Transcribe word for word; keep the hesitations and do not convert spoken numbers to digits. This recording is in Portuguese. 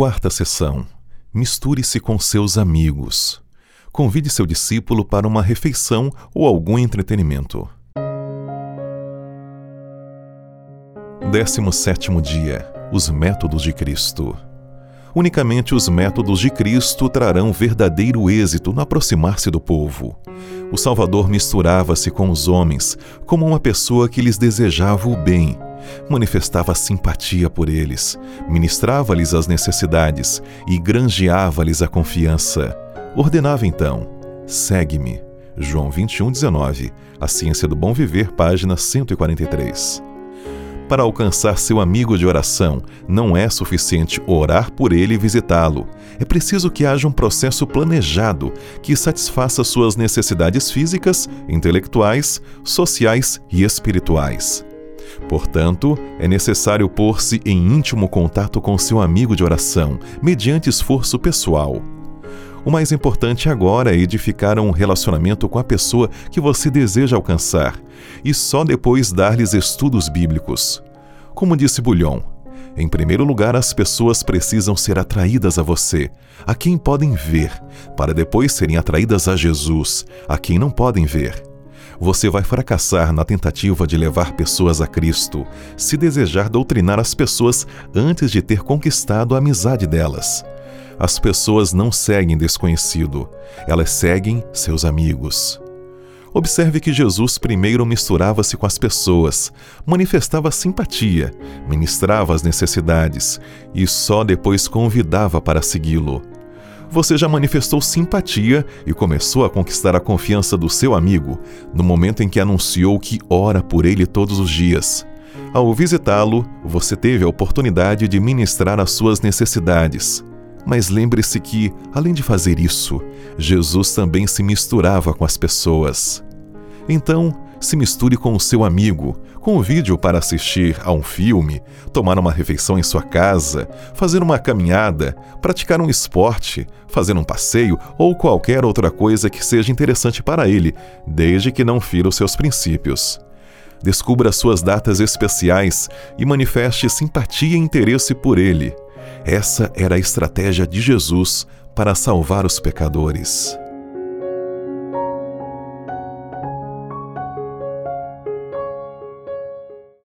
Quarta sessão. Misture-se com seus amigos. Convide seu discípulo para uma refeição ou algum entretenimento. décimo sétimo dia. Os métodos de Cristo. Unicamente os métodos de Cristo trarão verdadeiro êxito no aproximar-se do povo. O Salvador misturava-se com os homens como uma pessoa que lhes desejava o bem, manifestava simpatia por eles, ministrava-lhes as necessidades e granjeava-lhes a confiança. Ordenava então: segue-me. João vinte e um, dezenove. A Ciência do Bom Viver, página cento e quarenta e três. Para alcançar seu amigo de oração, não é suficiente orar por ele e visitá-lo. É preciso que haja um processo planejado que satisfaça suas necessidades físicas, intelectuais, sociais e espirituais. Portanto, é necessário pôr-se em íntimo contato com seu amigo de oração, mediante esforço pessoal. O mais importante agora é edificar um relacionamento com a pessoa que você deseja alcançar e só depois dar-lhes estudos bíblicos. Como disse Bulhon, em primeiro lugar as pessoas precisam ser atraídas a você, a quem podem ver, para depois serem atraídas a Jesus, a quem não podem ver. Você vai fracassar na tentativa de levar pessoas a Cristo, se desejar doutrinar as pessoas antes de ter conquistado a amizade delas. As pessoas não seguem desconhecido, elas seguem seus amigos. Observe que Jesus primeiro misturava-se com as pessoas, manifestava simpatia, ministrava as necessidades e só depois convidava para segui-lo. Você já manifestou simpatia e começou a conquistar a confiança do seu amigo no momento em que anunciou que ora por ele todos os dias. Ao visitá-lo, você teve a oportunidade de ministrar as suas necessidades. Mas lembre-se que, além de fazer isso, Jesus também se misturava com as pessoas. Então, se misture com o seu amigo, convide-o para assistir a um filme, tomar uma refeição em sua casa, fazer uma caminhada, praticar um esporte, fazer um passeio ou qualquer outra coisa que seja interessante para ele, desde que não fira os seus princípios. Descubra suas datas especiais e manifeste simpatia e interesse por ele. Essa era a estratégia de Jesus para salvar os pecadores.